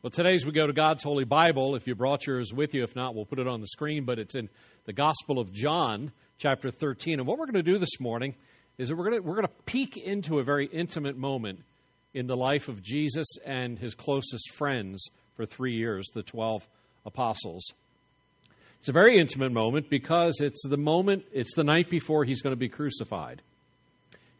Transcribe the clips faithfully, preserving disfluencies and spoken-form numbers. Well, today as we go to God's Holy Bible, if you brought yours with you, if not, we'll put it on the screen, but it's in the Gospel of John, chapter thirteen. And what we're going to do this morning is that we're going to, we're going to peek into a very intimate moment in the life of Jesus and his closest friends for three years, the twelve apostles. It's a very intimate moment because it's the moment, it's the night before he's going to be crucified.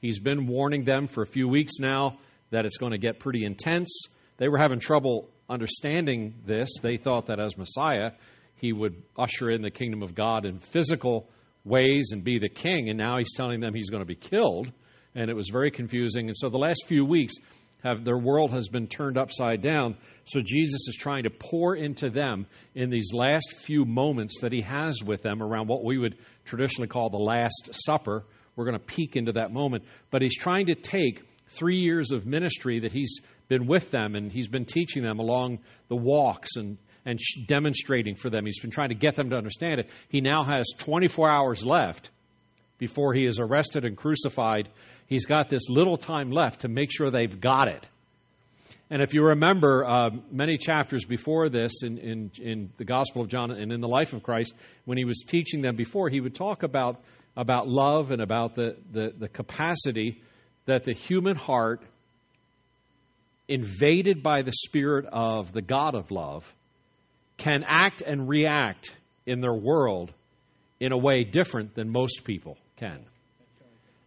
He's been warning them for a few weeks now that it's going to get pretty intense. They were having trouble understanding this. They thought that as Messiah, he would usher in the kingdom of God in physical ways and be the king. And now he's telling them he's going to be killed. And it was very confusing. And so the last few weeks, have their world has been turned upside down. So Jesus is trying to pour into them in these last few moments that he has with them around what we would traditionally call the Last Supper. We're going to peek into that moment. But he's trying to take three years of ministry that he's been with them, and he's been teaching them along the walks and, and demonstrating for them. He's been trying to get them to understand it. He now has twenty-four hours left before he is arrested and crucified. He's got this little time left to make sure they've got it. And if you remember, uh, many chapters before this in, in, in the Gospel of John and in the life of Christ, when he was teaching them before, he would talk about, about love and about the, the, the capacity that the human heart, invaded by the spirit of the God of love, can act and react in their world in a way different than most people can.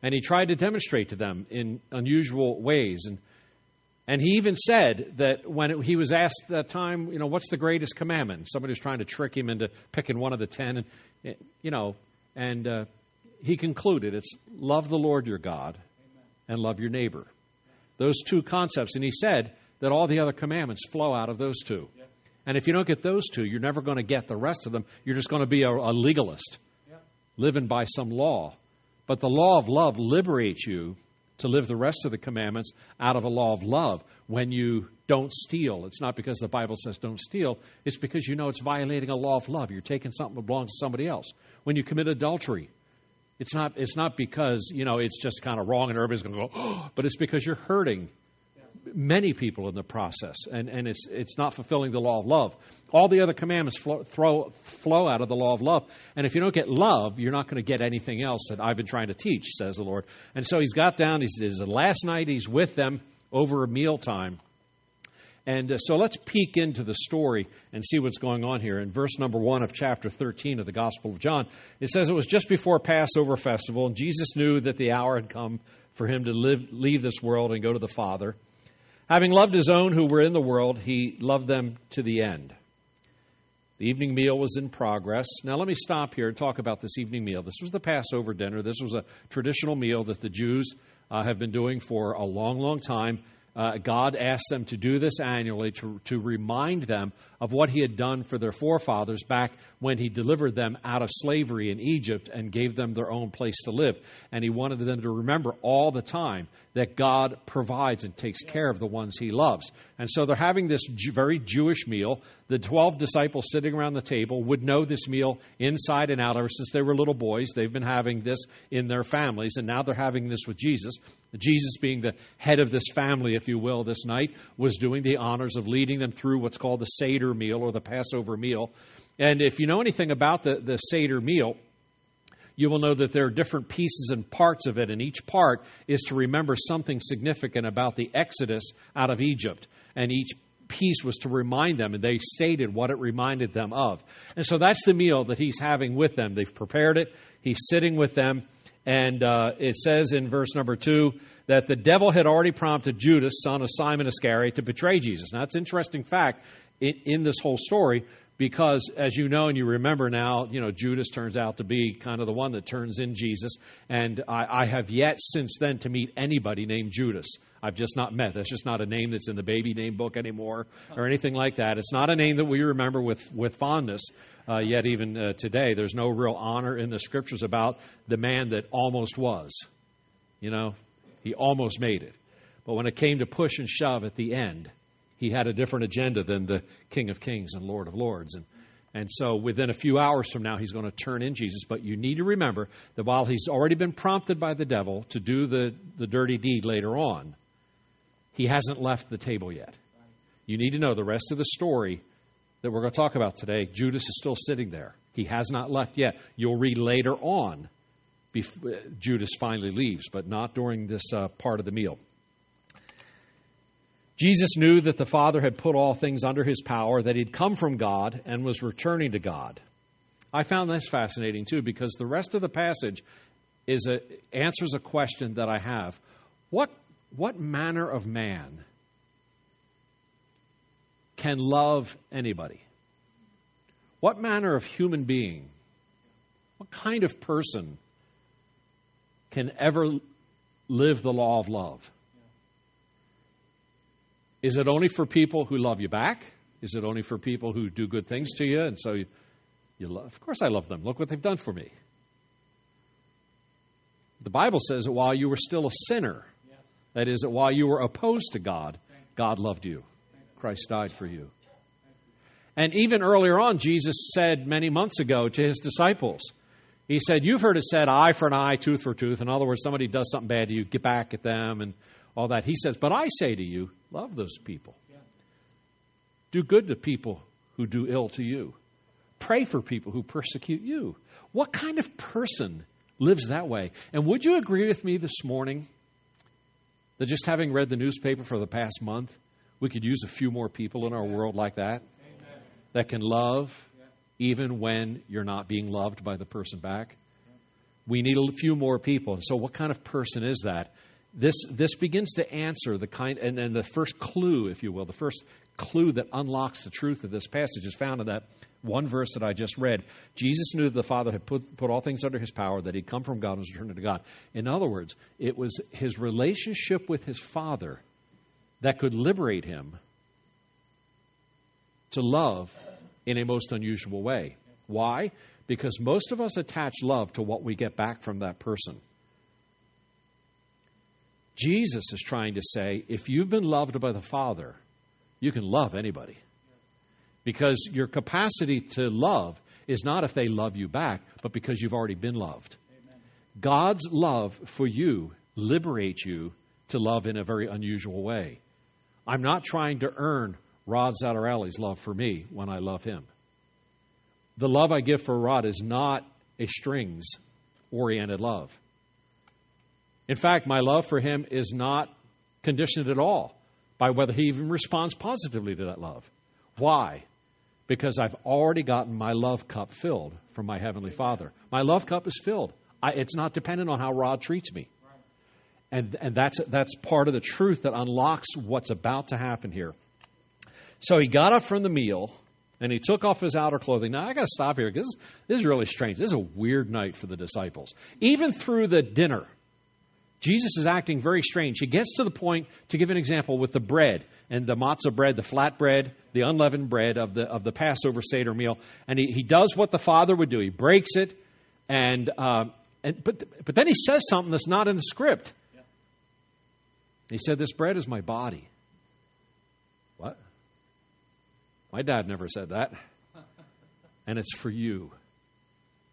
And he tried to demonstrate to them in unusual ways. And and he even said that when it, he was asked that time, you know, what's the greatest commandment? And somebody was trying to trick him into picking one of the ten. And, you know, and uh, he concluded, it's love the Lord your God and love your neighbor. Those two concepts. And he said that all the other commandments flow out of those two. Yeah. And if you don't get those two, you're never going to get the rest of them. You're just going to be a, a legalist, yeah, living by some law. But the law of love liberates you to live the rest of the commandments out of a law of love. When you don't steal, it's not because the Bible says don't steal. It's because you know it's violating a law of love. You're taking something that belongs to somebody else. When you commit adultery, It's not it's not because, you know, it's just kind of wrong and everybody's going to go, oh, but it's because you're hurting many people in the process. And, and it's it's not fulfilling the law of love. All the other commandments flow, throw, flow out of the law of love. And if you don't get love, you're not going to get anything else that I've been trying to teach, says the Lord. And so he's got down. He's, he's last night he's with them over mealtime. And uh, so let's peek into the story and see what's going on here. In verse number one of chapter thirteen of the Gospel of John, it says, it was just before Passover festival, and Jesus knew that the hour had come for him to live, leave this world and go to the Father. Having loved his own who were in the world, he loved them to the end. The evening meal was in progress. Now let me stop here and talk about this evening meal. This was the Passover dinner. This was a traditional meal that the Jews uh, have been doing for a long, long time. Uh, God asked them to do this annually to, to remind them of what he had done for their forefathers back when he delivered them out of slavery in Egypt and gave them their own place to live. And he wanted them to remember all the time that God provides and takes care of the ones he loves. And so they're having this very Jewish meal. The twelve disciples sitting around the table would know this meal inside and out ever since they were little boys. They've been having this in their families, and now they're having this with Jesus. Jesus, being the head of this family, if you will, this night, was doing the honors of leading them through what's called the Seder meal or the Passover meal. And if you know anything about the, the Seder meal, you will know that there are different pieces and parts of it, and each part is to remember something significant about the Exodus out of Egypt. And each piece was to remind them, and they stated what it reminded them of. And so that's the meal that he's having with them. They've prepared it. He's sitting with them. And uh, it says in verse number two that the devil had already prompted Judas, son of Simon Iscariot, to betray Jesus. Now, it's an interesting fact in, in this whole story, because as you know and you remember now, you know, Judas turns out to be kind of the one that turns in Jesus. And I, I have yet since then to meet anybody named Judas. I've just not met. That's just not a name that's in the baby name book anymore or anything like that. It's not a name that we remember with, with fondness. Uh, yet even uh, today, there's no real honor in the Scriptures about the man that almost was. You know, he almost made it. But when it came to push and shove at the end, he had a different agenda than the King of Kings and Lord of Lords. And, and so within a few hours from now, he's going to turn in Jesus. But you need to remember that while he's already been prompted by the devil to do the, the dirty deed later on, he hasn't left the table yet. you need to know the rest of the story that we're going to talk about today. Judas is still sitting there. He has not left yet. You'll read later on, bef- Judas finally leaves, but not during this uh, part of the meal. Jesus knew that the Father had put all things under his power, that he'd come from God and was returning to God. I found this fascinating, too, because the rest of the passage is a, answers a question that I have. What, what manner of man can love anybody? What manner of human being, what kind of person can ever live the law of love? Is it only for people who love you back? Is it only for people who do good things to you? And so you, you love, of course I love them. Look what they've done for me. The Bible says that while you were still a sinner, that is, that while you were opposed to God, God loved you. Christ died for you. And even earlier on, Jesus said many months ago to his disciples, he said, you've heard it said, eye for an eye, tooth for tooth. In other words, somebody does something bad to you, get back at them and all that. He says, but I say to you, love those people. Yeah. Do good to people who do ill to you. Pray for people who persecute you. What kind of person lives that way? And would you agree with me this morning that just having read the newspaper for the past month, we could use a few more people in our world like that, Amen. That can love even when you're not being loved by the person back? We need a few more people. So what kind of person is that? This this begins to answer the kind, and, and the first clue, if you will, the first clue that unlocks the truth of this passage is found in that one verse that I just read. Jesus knew that the Father had put, put all things under his power, that he'd come from God and was returned to God. In other words, it was his relationship with his Father that could liberate him to love in a most unusual way. Why? Because most of us attach love to what we get back from that person. Jesus is trying to say, if you've been loved by the Father, you can love anybody. Because your capacity to love is not if they love you back, but because you've already been loved. Amen. God's love for you liberates you to love in a very unusual way. I'm not trying to earn Rod Zattarelli's love for me when I love him. The love I give for Rod is not a strings-oriented love. In fact, my love for him is not conditioned at all by whether he even responds positively to that love. Why? Because I've already gotten my love cup filled from my Heavenly Father. My love cup is filled. I, it's not dependent on how Rod treats me. And, and that's, that's part of the truth that unlocks what's about to happen here. So he got up from the meal, and he took off his outer clothing. Now, I got to stop here because this, this is really strange. This is a weird night for the disciples. Even through the dinner, Jesus is acting very strange. He gets to the point, to give an example, with the bread and the matzah bread, the flat bread, the unleavened bread of the of the Passover Seder meal. And he, he does what the Father would do. He breaks it, and, um, and but but then he says something that's not in the script. Yeah. He said, this bread is my body. What? My dad never said that. And it's for you.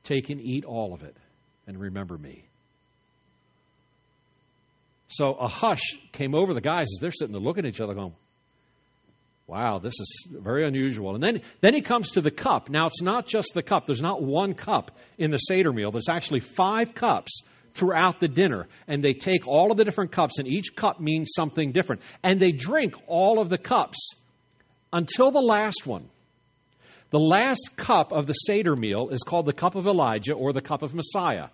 Take and eat all of it and remember me. So a hush came over the guys as they're sitting there looking at each other going, wow, this is very unusual. And then, then he comes to the cup. Now, it's not just the cup. There's not one cup in the Seder meal. There's actually five cups throughout the dinner. And they take all of the different cups, and each cup means something different. And they drink all of the cups until the last one. The last cup of the Seder meal is called the cup of Elijah or the cup of Messiah.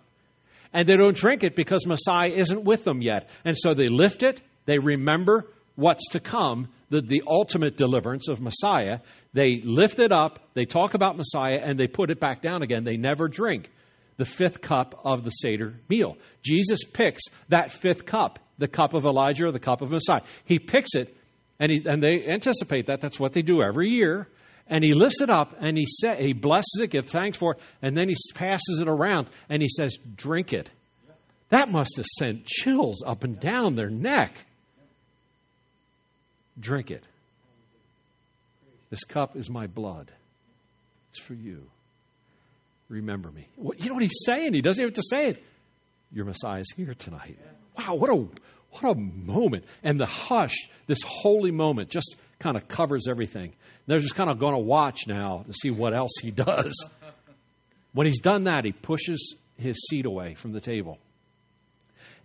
And they don't drink it because Messiah isn't with them yet. And so they lift it. They remember what's to come, the, the ultimate deliverance of Messiah. They lift it up. They talk about Messiah, and they put it back down again. They never drink the fifth cup of the Seder meal. Jesus picks that fifth cup, the cup of Elijah or the cup of Messiah. He picks it, and, he, and they anticipate that. That's what they do every year. And he lifts it up, and he sa- he blesses it, gives thanks for it, and then he passes it around, and he says, drink it. That must have sent chills up and down their neck. Drink it. This cup is my blood. It's for you. Remember me. What, you know what he's saying? He doesn't even have to say it. Your Messiah is here tonight. Wow, what a, what a moment. And the hush, this holy moment, just kind of covers everything. They're just kind of going to watch now to see what else he does. When he's done that, he pushes his seat away from the table.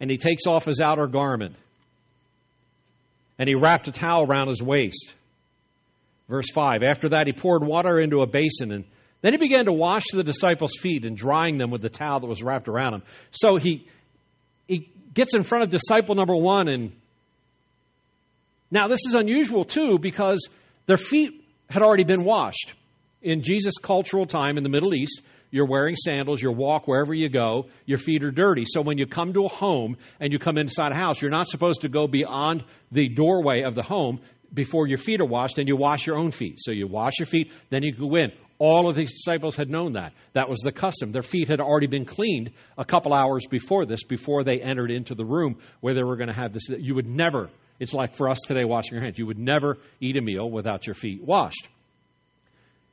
And he takes off his outer garment. And he wrapped a towel around his waist. Verse five, after that he poured water into a basin, and then he began to wash the disciples' feet and drying them with the towel that was wrapped around him. So he he gets in front of disciple number one. And now this is unusual too, because their feet had already been washed. In Jesus' cultural time in the Middle East, you're wearing sandals, you walk wherever you go, your feet are dirty. So when you come to a home and you come inside a house, you're not supposed to go beyond the doorway of the home before your feet are washed, and you wash your own feet. So you wash your feet, then you go in. All of these disciples had known that. That was the custom. Their feet had already been cleaned a couple hours before this, before they entered into the room where they were going to have this. You would never, it's like for us today washing your hands, you would never eat a meal without your feet washed.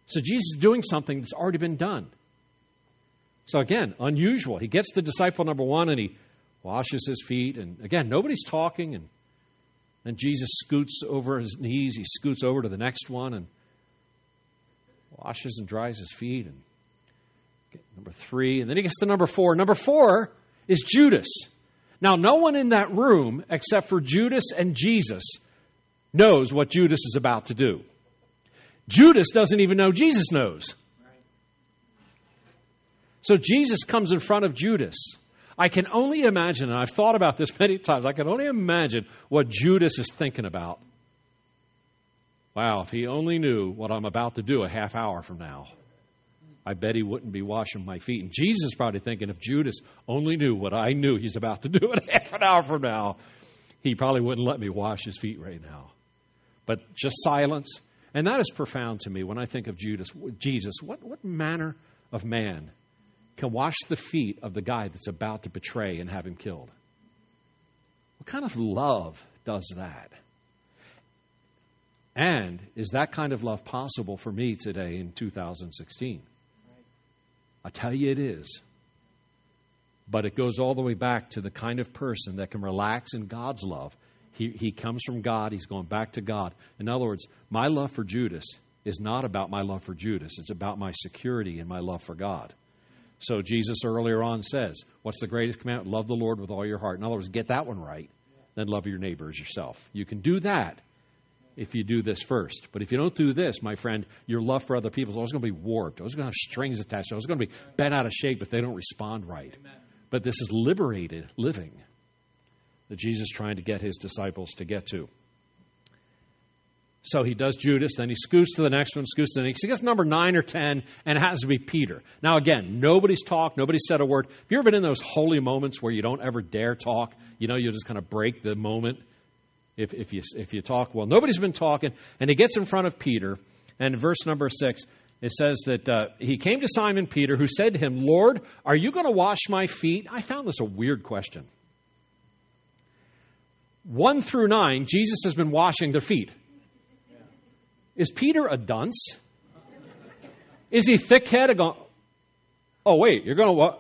So Jesus is doing something that's already been done. So again, unusual. He gets to disciple number one and he washes his feet. And again, nobody's talking. And then Jesus scoots over his knees. He scoots over to the next one and washes and dries his feet. And number three. And then he gets to number four. Number four is Judas. Now, no one in that room except for Judas and Jesus knows what Judas is about to do. Judas doesn't even know Jesus knows. So Jesus comes in front of Judas. I can only imagine, and I've thought about this many times, I can only imagine what Judas is thinking about. Wow, if he only knew what I'm about to do a half hour from now, I bet he wouldn't be washing my feet. And Jesus is probably thinking, if Judas only knew what I knew he's about to do a half an hour from now, he probably wouldn't let me wash his feet right now. But just silence. And that is profound to me when I think of Judas. Jesus, what, what manner of man can wash the feet of the guy that's about to betray and have him killed? What kind of love does that? And is that kind of love possible for me today in two thousand sixteen? I tell you it is. But it goes all the way back to the kind of person that can relax in God's love. He, he comes from God. He's going back to God. In other words, my love for Judas is not about my love for Judas. It's about my security and my love for God. So Jesus earlier on says, what's the greatest commandment? Love the Lord with all your heart. In other words, get that one right. Then love your neighbor as yourself. You can do that if you do this first. But if you don't do this, my friend, your love for other people is always going to be warped. It's always going to have strings attached. It's always going to be bent out of shape if they don't respond right. Amen. But this is liberated living that Jesus is trying to get his disciples to get to. So he does Judas, then he scoots to the next one, scoots to the next. He gets number nine or ten, and it has to be Peter. Now, again, nobody's talked, nobody's said a word. Have you ever been in those holy moments where you don't ever dare talk? You know, you'll just kind of break the moment if, if, you, if you talk. Well, nobody's been talking, and he gets in front of Peter. And in verse number six, it says that uh, he came to Simon Peter, who said to him, Lord, are you going to wash my feet? I found this a weird question. One through nine, Jesus has been washing their feet. Is Peter a dunce? Is he thick-headed? Oh, wait, you're going to,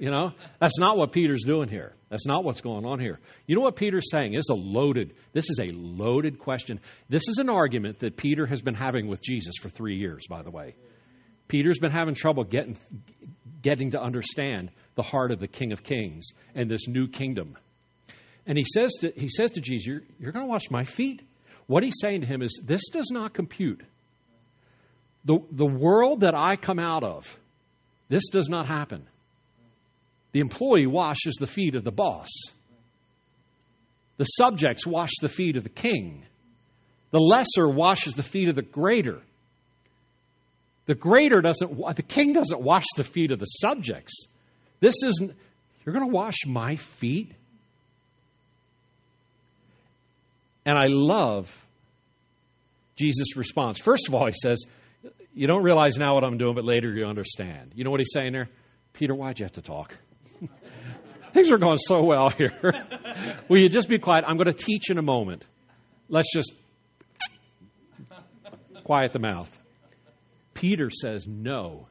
you know, that's not what Peter's doing here. That's not what's going on here. You know what Peter's saying? This is a loaded, this is a loaded question. This is an argument that Peter has been having with Jesus for three years, by the way. Peter's been having trouble getting, getting to understand the heart of the King of Kings and this new kingdom. And he says to, he says to Jesus, you're, you're going to wash my feet? What he's saying to him is, this does not compute. The, the world that I come out of, this does not happen. The employee washes the feet of the boss. The subjects wash the feet of the king. The lesser washes the feet of the greater. The greater doesn't, the king doesn't wash the feet of the subjects. This isn't, you're going to wash my feet? And I love Jesus' response. First of all, he says, you don't realize now what I'm doing, but later you understand. You know what he's saying there? Peter, why'd you have to talk? Things are going so well here. Will you just be quiet? I'm going to teach in a moment. Let's just quiet the mouth. Peter says, no,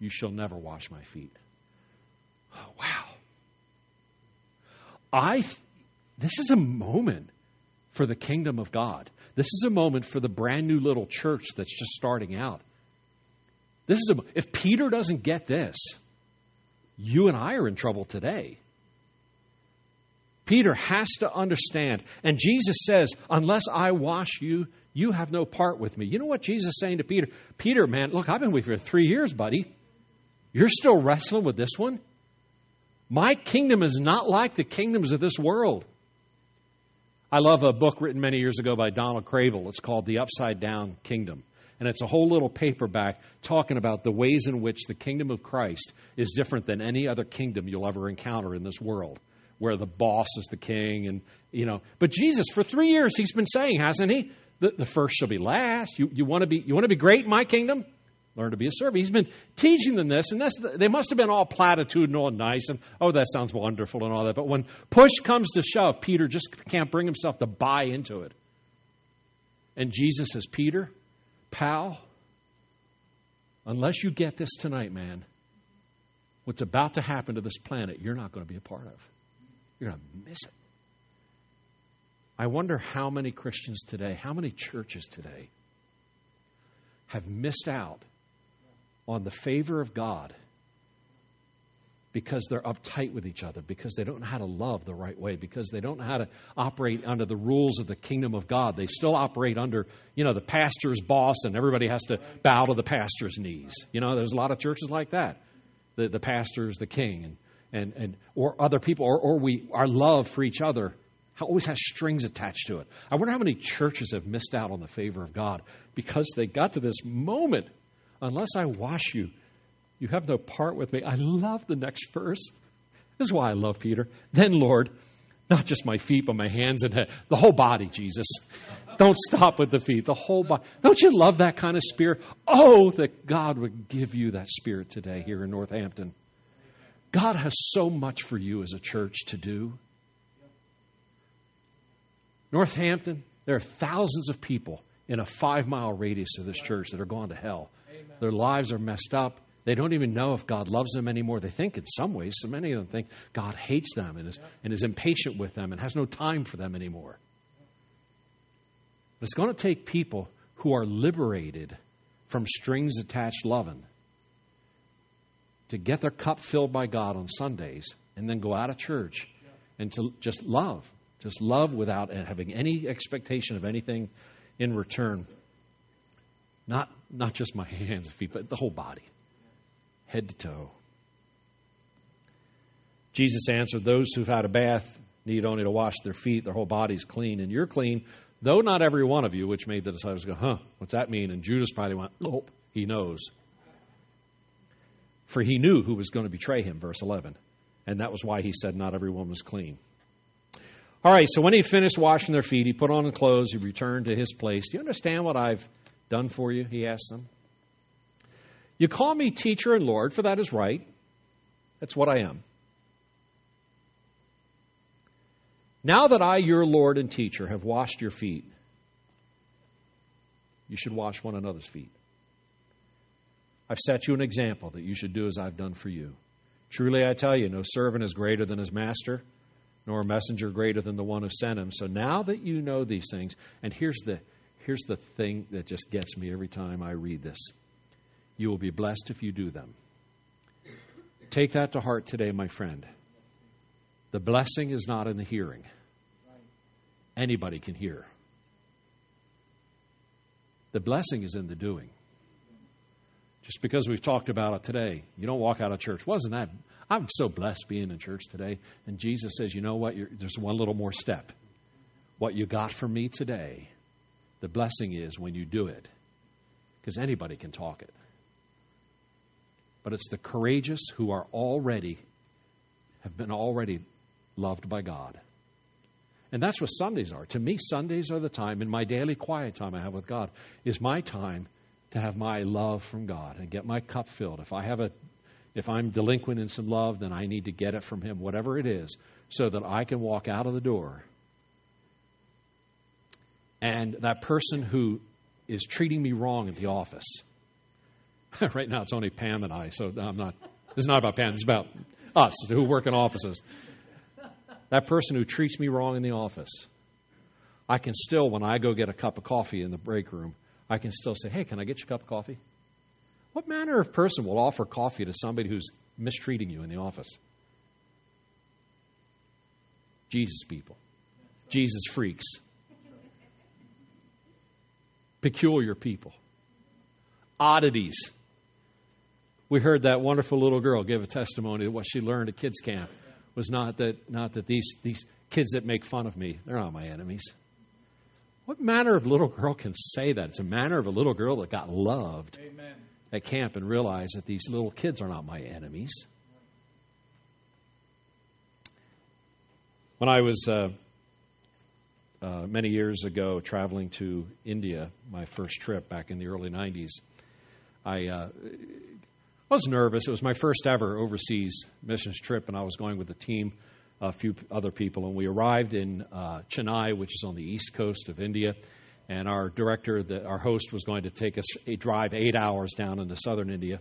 you shall never wash my feet. Oh, wow. I... Th- This is a moment for the kingdom of God. This is a moment for the brand new little church that's just starting out. This is a, if Peter doesn't get this, you and I are in trouble today. Peter has to understand. And Jesus says, unless I wash you, you have no part with me. You know what Jesus is saying to Peter? Peter, man, look, I've been with you for three years, buddy. You're still wrestling with this one? My kingdom is not like the kingdoms of this world. I love a book written many years ago by Donald Cravel. It's called The Upside Down Kingdom. And it's a whole little paperback talking about the ways in which the kingdom of Christ is different than any other kingdom you'll ever encounter in this world, where the boss is the king. And, you know, but Jesus, for three years, he's been saying, hasn't he? The, the first shall be last. You, you want to be, you want to be great in my kingdom? Learn to be a servant. He's been teaching them this, and that's, they must have been all platitudinal and nice, and, oh, that sounds wonderful and all that. But when push comes to shove, Peter just can't bring himself to buy into it. And Jesus says, Peter, pal, unless you get this tonight, man, what's about to happen to this planet, you're not going to be a part of. You're going to miss it. I wonder how many Christians today, how many churches today have missed out on the favor of God because they're uptight with each other, because they don't know how to love the right way, because they don't know how to operate under the rules of the kingdom of God. They still operate under, you know, the pastor's boss, and everybody has to bow to the pastor's knees. You know, there's a lot of churches like that. The, the pastor is the king. And And and or other people, or, or we our love for each other always has strings attached to it. I wonder how many churches have missed out on the favor of God because they got to this moment. Unless I wash you, you have no part with me. I love the next verse. This is why I love Peter. Then, Lord, not just my feet, but my hands and head. The whole body, Jesus. Don't stop with the feet. The whole body. Don't you love that kind of spirit? Oh, that God would give you that spirit today here in Northampton. God has so much for you as a church to do. Northampton, there are thousands of people in a five-mile radius of this church that are going to hell. Amen. Their lives are messed up. They don't even know if God loves them anymore. They think in some ways, so many of them think God hates them and is, and is impatient with them and has no time for them anymore. It's going to take people who are liberated from strings-attached loving to get their cup filled by God on Sundays and then go out of church and to just love. Just love without having any expectation of anything in return. Not not just my hands and feet, but the whole body. Head to toe. Jesus answered, those who've had a bath need only to wash their feet. Their whole body's clean. And you're clean, though not every one of you, which made the disciples go, huh, what's that mean? And Judas probably went, nope, he knows. For he knew who was going to betray him, verse eleven. And that was why he said not everyone was clean. All right, so when he finished washing their feet, he put on the clothes, he returned to his place. Do you understand what I've done for you? He asked them. You call me teacher and Lord, for that is right. That's what I am. Now that I, your Lord and teacher, have washed your feet, you should wash one another's feet. I've set you an example that you should do as I've done for you. Truly, I tell you, no servant is greater than his master, nor a messenger greater than the one who sent him. So now that you know these things, and here's the, here's the thing that just gets me every time I read this. You will be blessed if you do them. Take that to heart today, my friend. The blessing is not in the hearing. Anybody can hear. The blessing is in the doing. Just because we've talked about it today, you don't walk out of church. Wasn't that? I'm so blessed being in church today. And Jesus says, you know what? You're, there's one little more step. What you got from me today, the blessing is when you do it. Because anybody can talk it. But it's the courageous who are already, have been already loved by God. And that's what Sundays are. To me, Sundays are the time, in my daily quiet time I have with God, is my time to have my love from God and get my cup filled. If I have a, if I'm delinquent in some love, then I need to get it from Him, whatever it is, so that I can walk out of the door. And that person who is treating me wrong at the office, right now it's only Pam and I, so I'm not, it's not about Pam, it's about us who work in offices. That person who treats me wrong in the office, I can still, when I go get a cup of coffee in the break room, I can still say, hey, can I get you a cup of coffee? What manner of person will offer coffee to somebody who's mistreating you in the office? Jesus people. Jesus freaks. Peculiar people. Oddities. We heard that wonderful little girl give a testimony that what she learned at kids camp was not that not that these, these kids that make fun of me, they're not my enemies. What manner of little girl can say that? It's a manner of a little girl that got loved Amen. At camp and realized that these little kids are not my enemies. When I was uh, uh, many years ago traveling to India, my first trip back in the early nineties, I uh, was nervous. It was my first ever overseas missions trip, and I was going with a team, a few other people, and we arrived in uh, Chennai, which is on the east coast of India, and our director, the, our host, was going to take us a drive eight hours down into southern India.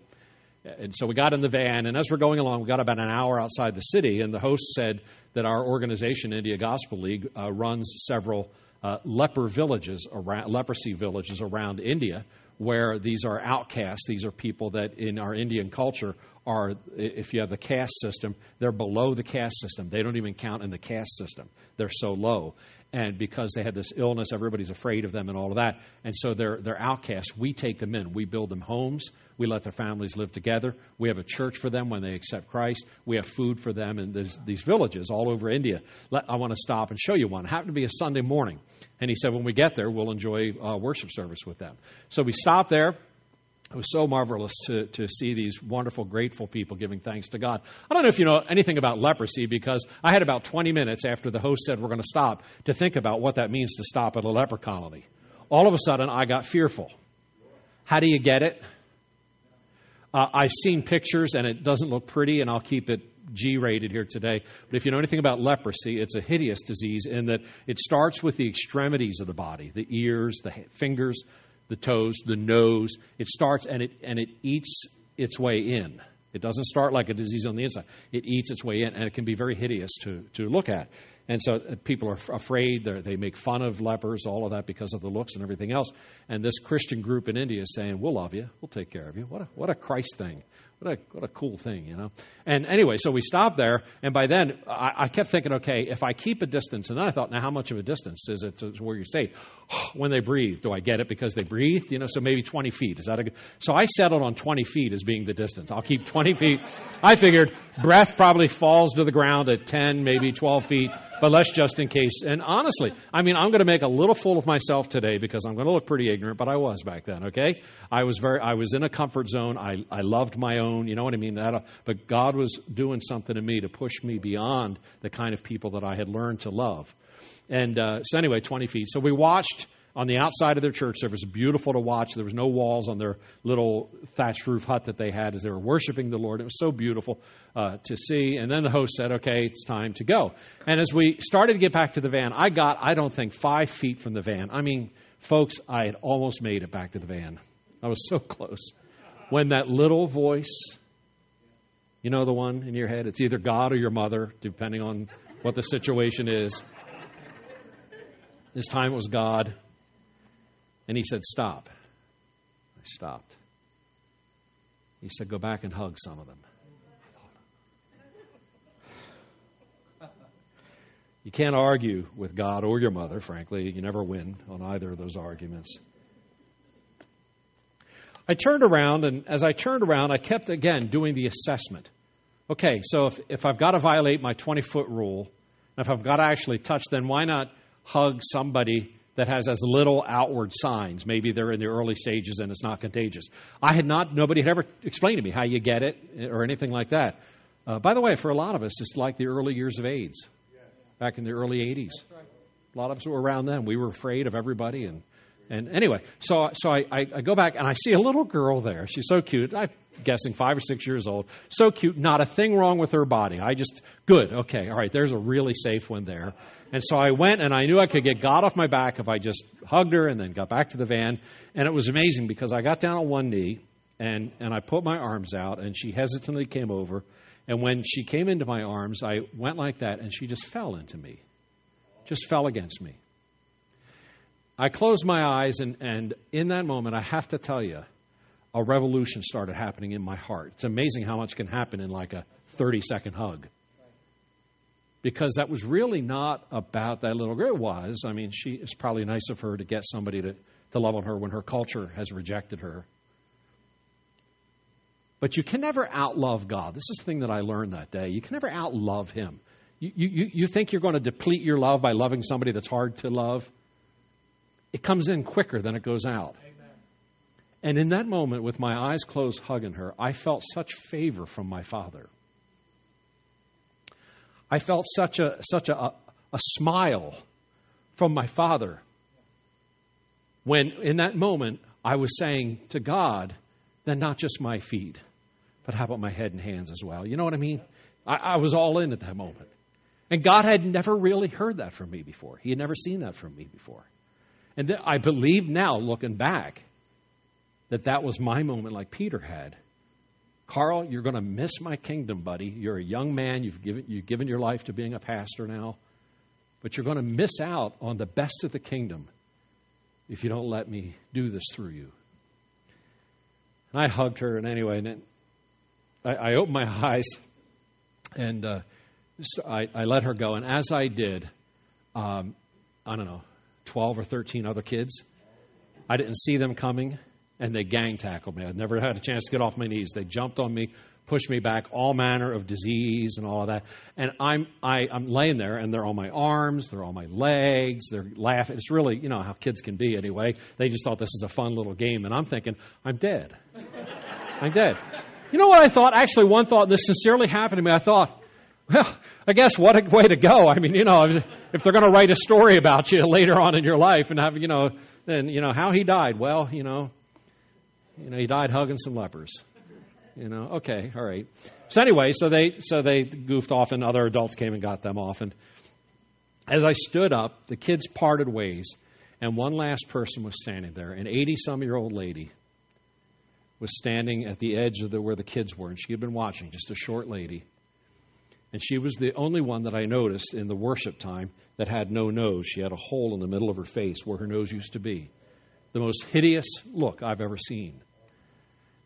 And so we got in the van, and as we're going along, we got about an hour outside the city, and the host said that our organization, India Gospel League, uh, runs several uh, leper villages, around, leprosy villages around India, where these are outcasts. These are people that in our Indian culture are, if you have the caste system, they're below the caste system. They don't even count in the caste system. They're so low. And because they had this illness, everybody's afraid of them and all of that. And so they're they're outcasts. We take them in. We build them homes. We let their families live together. We have a church for them when they accept Christ. We have food for them in this, these villages all over India. Let, I want to stop and show you one. It happened to be a Sunday morning. And he said, when we get there, we'll enjoy uh, worship service with them. So we stopped there. It was so marvelous to, to see these wonderful, grateful people giving thanks to God. I don't know if you know anything about leprosy, because I had about twenty minutes after the host said we're going to stop to think about what that means to stop at a leper colony. All of a sudden, I got fearful. How do you get it? Uh, I've seen pictures, and it doesn't look pretty, and I'll keep it G-rated here today. But if you know anything about leprosy, it's a hideous disease in that it starts with the extremities of the body, the ears, the fingers, the toes, the nose. It starts and it and it eats its way in. It doesn't start like a disease on the inside. It eats its way in, and it can be very hideous to, to look at. And so people are afraid. They make fun of lepers, all of that, because of the looks and everything else. And this Christian group in India is saying, we'll love you. We'll take care of you. What a, what a Christ thing. What a, what a cool thing, you know. And anyway, so we stopped there. And by then, I, I kept thinking, okay, if I keep a distance. And then I thought, now how much of a distance is it to where you're safe? When they breathe, do I get it because they breathe? You know, so maybe twenty feet. Is that a good? So I settled on twenty feet as being the distance. I'll keep twenty feet. I figured breath probably falls to the ground at ten, maybe twelve feet. But let's just in case. And honestly, I mean, I'm going to make a little fool of myself today because I'm going to look pretty ignorant, but I was back then, okay? I was very, I was in a comfort zone. I, I loved my own, you know what I mean? That, but God was doing something to me to push me beyond the kind of people that I had learned to love. And uh, so anyway, twenty feet. So we watched on the outside of their church service, beautiful to watch. There was no walls on their little thatched roof hut that they had as they were worshiping the Lord. It was so beautiful uh, to see. And then the host said, okay, it's time to go. And as we started to get back to the van, I got, I don't think, five feet from the van. I mean, folks, I had almost made it back to the van. I was so close. When that little voice, you know the one in your head? It's either God or your mother, depending on what the situation is. This time it was God. And he said, stop. I stopped. He said, go back and hug some of them. I thought, you can't argue with God or your mother, frankly. You never win on either of those arguments. I turned around, and as I turned around, I kept, again, doing the assessment. Okay, so if, if I've got to violate my twenty-foot rule, and if I've got to actually touch, then why not hug somebody that has as little outward signs? Maybe they're in the early stages and it's not contagious. I had not, nobody had ever explained to me how you get it or anything like that. Uh, by the way, for a lot of us, it's like the early years of AIDS, back in the early eighties. A lot of us were around then. We were afraid of everybody. And and anyway, so so I, I, I go back and I see a little girl there. She's so cute. I'm guessing five or six years old. So cute. Not a thing wrong with her body. I just, good. Okay. All right. There's a really safe one there. And so I went, and I knew I could get God off my back if I just hugged her and then got back to the van. And it was amazing because I got down on one knee, and, and I put my arms out, and she hesitantly came over. And when she came into my arms, I went like that, and she just fell into me, just fell against me. I closed my eyes, and, and in that moment, I have to tell you, a revolution started happening in my heart. It's amazing how much can happen in like a thirty-second hug. Because that was really not about that little girl. It was. I mean, she, it's probably nice of her to get somebody to, to love on her when her culture has rejected her. But you can never outlove God. This is the thing that I learned that day. You can never outlove Him. You, you, you think you're going to deplete your love by loving somebody that's hard to love? It comes in quicker than it goes out. Amen. And in that moment, with my eyes closed hugging her, I felt such favor from my Father. I felt such a such a, a, a smile from my Father when in that moment I was saying to God, then not just my feet, but how about my head and hands as well? You know what I mean? I, I was all in at that moment. And God had never really heard that from me before. He had never seen that from me before. And th- I believe now, looking back, that that was my moment like Peter had. Carl, you're going to miss my kingdom, buddy. You're a young man. You've given, you've given your life to being a pastor now. But you're going to miss out on the best of the kingdom if you don't let me do this through you. And I hugged her, and anyway, and it, I, I opened my eyes, and uh, I, I let her go. And as I did, um, I don't know, twelve or thirteen other kids, I didn't see them coming. And they gang tackled me. I never had a chance to get off my knees. They jumped on me, pushed me back, all manner of disease and all of that. And I'm I, I'm laying there, and they're on my arms, they're on my legs, they're laughing. It's really, you know, how kids can be anyway. They just thought this is a fun little game. And I'm thinking, I'm dead. I'm dead. You know what I thought? Actually, one thought, and this sincerely happened to me. I thought, well, I guess what a way to go. I mean, you know, if they're going to write a story about you later on in your life and have, you know, then, you know, how he died. Well, you know. You know, he died hugging some lepers. You know, okay, all right. So anyway, so they so they goofed off, and other adults came and got them off. And as I stood up, the kids parted ways, and one last person was standing there. An eighty-some-year-old lady was standing at the edge of the, where the kids were, and she had been watching, just a short lady. And she was the only one that I noticed in the worship time that had no nose. She had a hole in the middle of her face where her nose used to be. The most hideous look I've ever seen.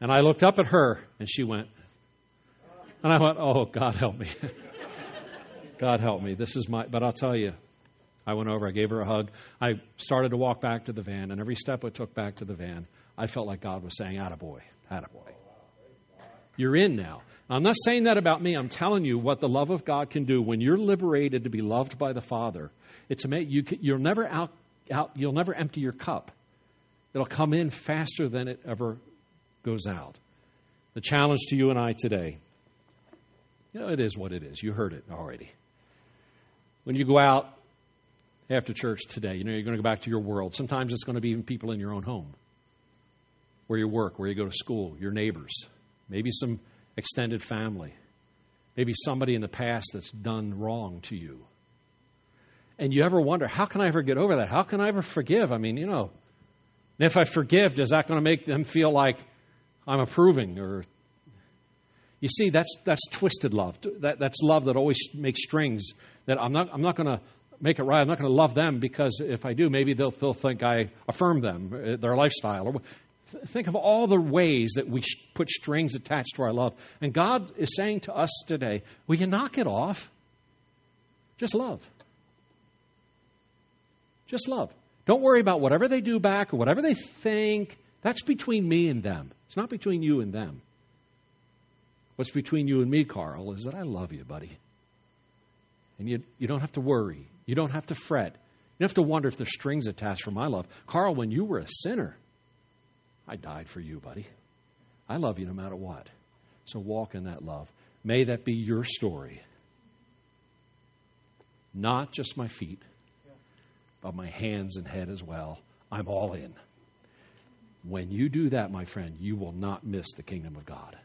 And I looked up at her, and she went, and I went, oh, God help me. God help me. This is my, but I'll tell you, I went over, I gave her a hug. I started to walk back to the van, and every step I took back to the van, I felt like God was saying, attaboy, attaboy. You're in now. Now. I'm not saying that about me. I'm telling you what the love of God can do when you're liberated to be loved by the Father. It's amazing. You can, you'll never out, out, you'll never empty your cup. It'll come in faster than it ever goes out. The challenge to you and I today, you know, it is what it is. You heard it already. When you go out after church today, you know, you're going to go back to your world. Sometimes it's going to be even people in your own home, where you work, where you go to school, your neighbors, maybe some extended family, maybe somebody in the past that's done wrong to you. And you ever wonder, how can I ever get over that? How can I ever forgive? I mean, you know, and if I forgive, is that going to make them feel like I'm approving? Or you see, that's that's twisted love. That that's love that always makes strings. That I'm not I'm not going to make it right. I'm not going to love them because if I do, maybe they'll they'll think I affirm them, their lifestyle. Think of all the ways that we put strings attached to our love. And God is saying to us today, "Will you knock it off? Just love. Just love." Don't worry about whatever they do back or whatever they think. That's between me and them. It's not between you and them. What's between you and me, Carl, is that I love you, buddy. And you, you don't have to worry. You don't have to fret. You don't have to wonder if there's strings attached for my love. Carl, when you were a sinner, I died for you, buddy. I love you no matter what. So walk in that love. May that be your story. Not just my feet. Of my hands and head as well. I'm all in. When you do that, my friend, you will not miss the kingdom of God.